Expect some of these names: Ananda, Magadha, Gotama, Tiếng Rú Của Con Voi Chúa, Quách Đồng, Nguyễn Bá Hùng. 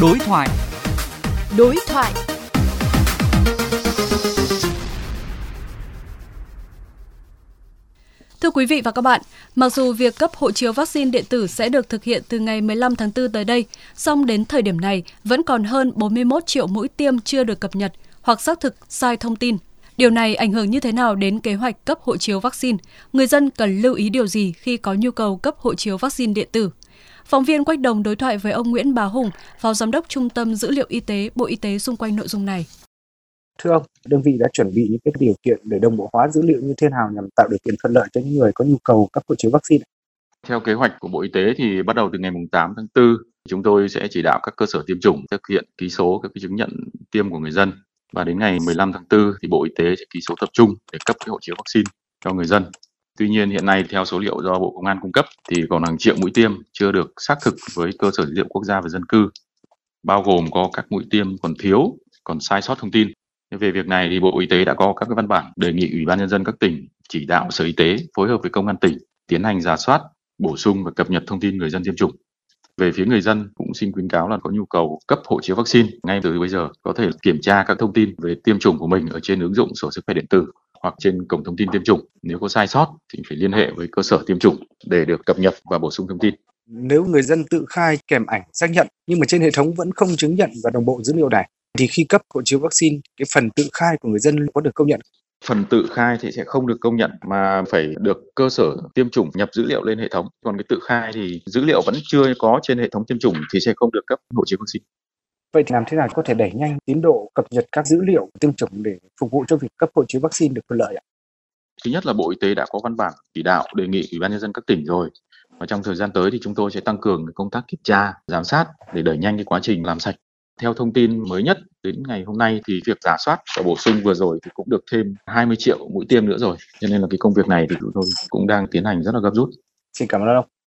Đối thoại. Thưa quý vị và các bạn, mặc dù việc cấp hộ chiếu vaccine điện tử sẽ được thực hiện từ ngày 15 tháng 4 tới đây, song đến thời điểm này vẫn còn hơn 41 triệu mũi tiêm chưa được cập nhật hoặc xác thực sai thông tin. Điều này ảnh hưởng như thế nào đến kế hoạch cấp hộ chiếu vaccine? Người dân cần lưu ý điều gì khi có nhu cầu cấp hộ chiếu vaccine điện tử? Phóng viên Quách Đồng đối thoại với ông Nguyễn Bá Hùng, Phó Giám đốc Trung tâm Dữ liệu Y tế, Bộ Y tế xung quanh nội dung này. Thưa ông, đơn vị đã chuẩn bị những cái điều kiện để đồng bộ hóa dữ liệu như thế nào nhằm tạo điều kiện thuận lợi cho những người có nhu cầu cấp hộ chiếu vaccine? Theo kế hoạch của Bộ Y tế thì bắt đầu từ ngày 8 tháng 4, chúng tôi sẽ chỉ đạo các cơ sở tiêm chủng thực hiện ký số các chứng nhận tiêm của người dân. Và đến ngày 15 tháng 4 thì Bộ Y tế sẽ ký số tập trung để cấp cái hộ chiếu vaccine cho người dân. Tuy nhiên hiện nay theo số liệu do Bộ Công an cung cấp thì còn hàng triệu mũi tiêm chưa được xác thực với cơ sở dữ liệu quốc gia về dân cư, bao gồm có các mũi tiêm còn thiếu, còn sai sót thông tin. Về việc này thì Bộ Y tế đã có các văn bản đề nghị Ủy ban Nhân dân các tỉnh chỉ đạo Sở Y tế phối hợp với Công an tỉnh tiến hành rà soát, bổ sung và cập nhật thông tin người dân tiêm chủng. Về phía người dân cũng xin khuyến cáo là có nhu cầu cấp hộ chiếu vaccine ngay từ bây giờ có thể kiểm tra các thông tin về tiêm chủng của mình ở trên ứng dụng sổ sức khỏe điện tử hoặc trên cổng thông tin tiêm chủng. Nếu có sai sót thì phải liên hệ với cơ sở tiêm chủng để được cập nhật và bổ sung thông tin. Nếu người dân tự khai kèm ảnh xác nhận nhưng mà trên hệ thống vẫn không chứng nhận và đồng bộ dữ liệu này thì khi cấp hộ chiếu vaccine cái phần tự khai của người dân có được công nhận? Phần tự khai thì sẽ không được công nhận mà phải được cơ sở tiêm chủng nhập dữ liệu lên hệ thống. Còn cái tự khai thì dữ liệu vẫn chưa có trên hệ thống tiêm chủng thì sẽ không được cấp hộ chiếu vaccine. Vậy thì làm thế nào có thể đẩy nhanh tiến độ cập nhật các dữ liệu tiêm chủng để phục vụ cho việc cấp hộ chiếu vaccine được thuận lợi ạ? Thứ nhất là Bộ Y tế đã có văn bản chỉ đạo đề nghị Ủy ban Nhân dân các tỉnh rồi. Và trong thời gian tới thì chúng tôi sẽ tăng cường công tác kiểm tra, giám sát để đẩy nhanh cái quá trình làm sạch. Theo thông tin mới nhất đến ngày hôm nay thì việc rà soát và bổ sung vừa rồi thì cũng được thêm 20 triệu mũi tiêm nữa rồi. Cho nên là cái công việc này thì chúng tôi cũng đang tiến hành rất là gấp rút. Xin cảm ơn ông.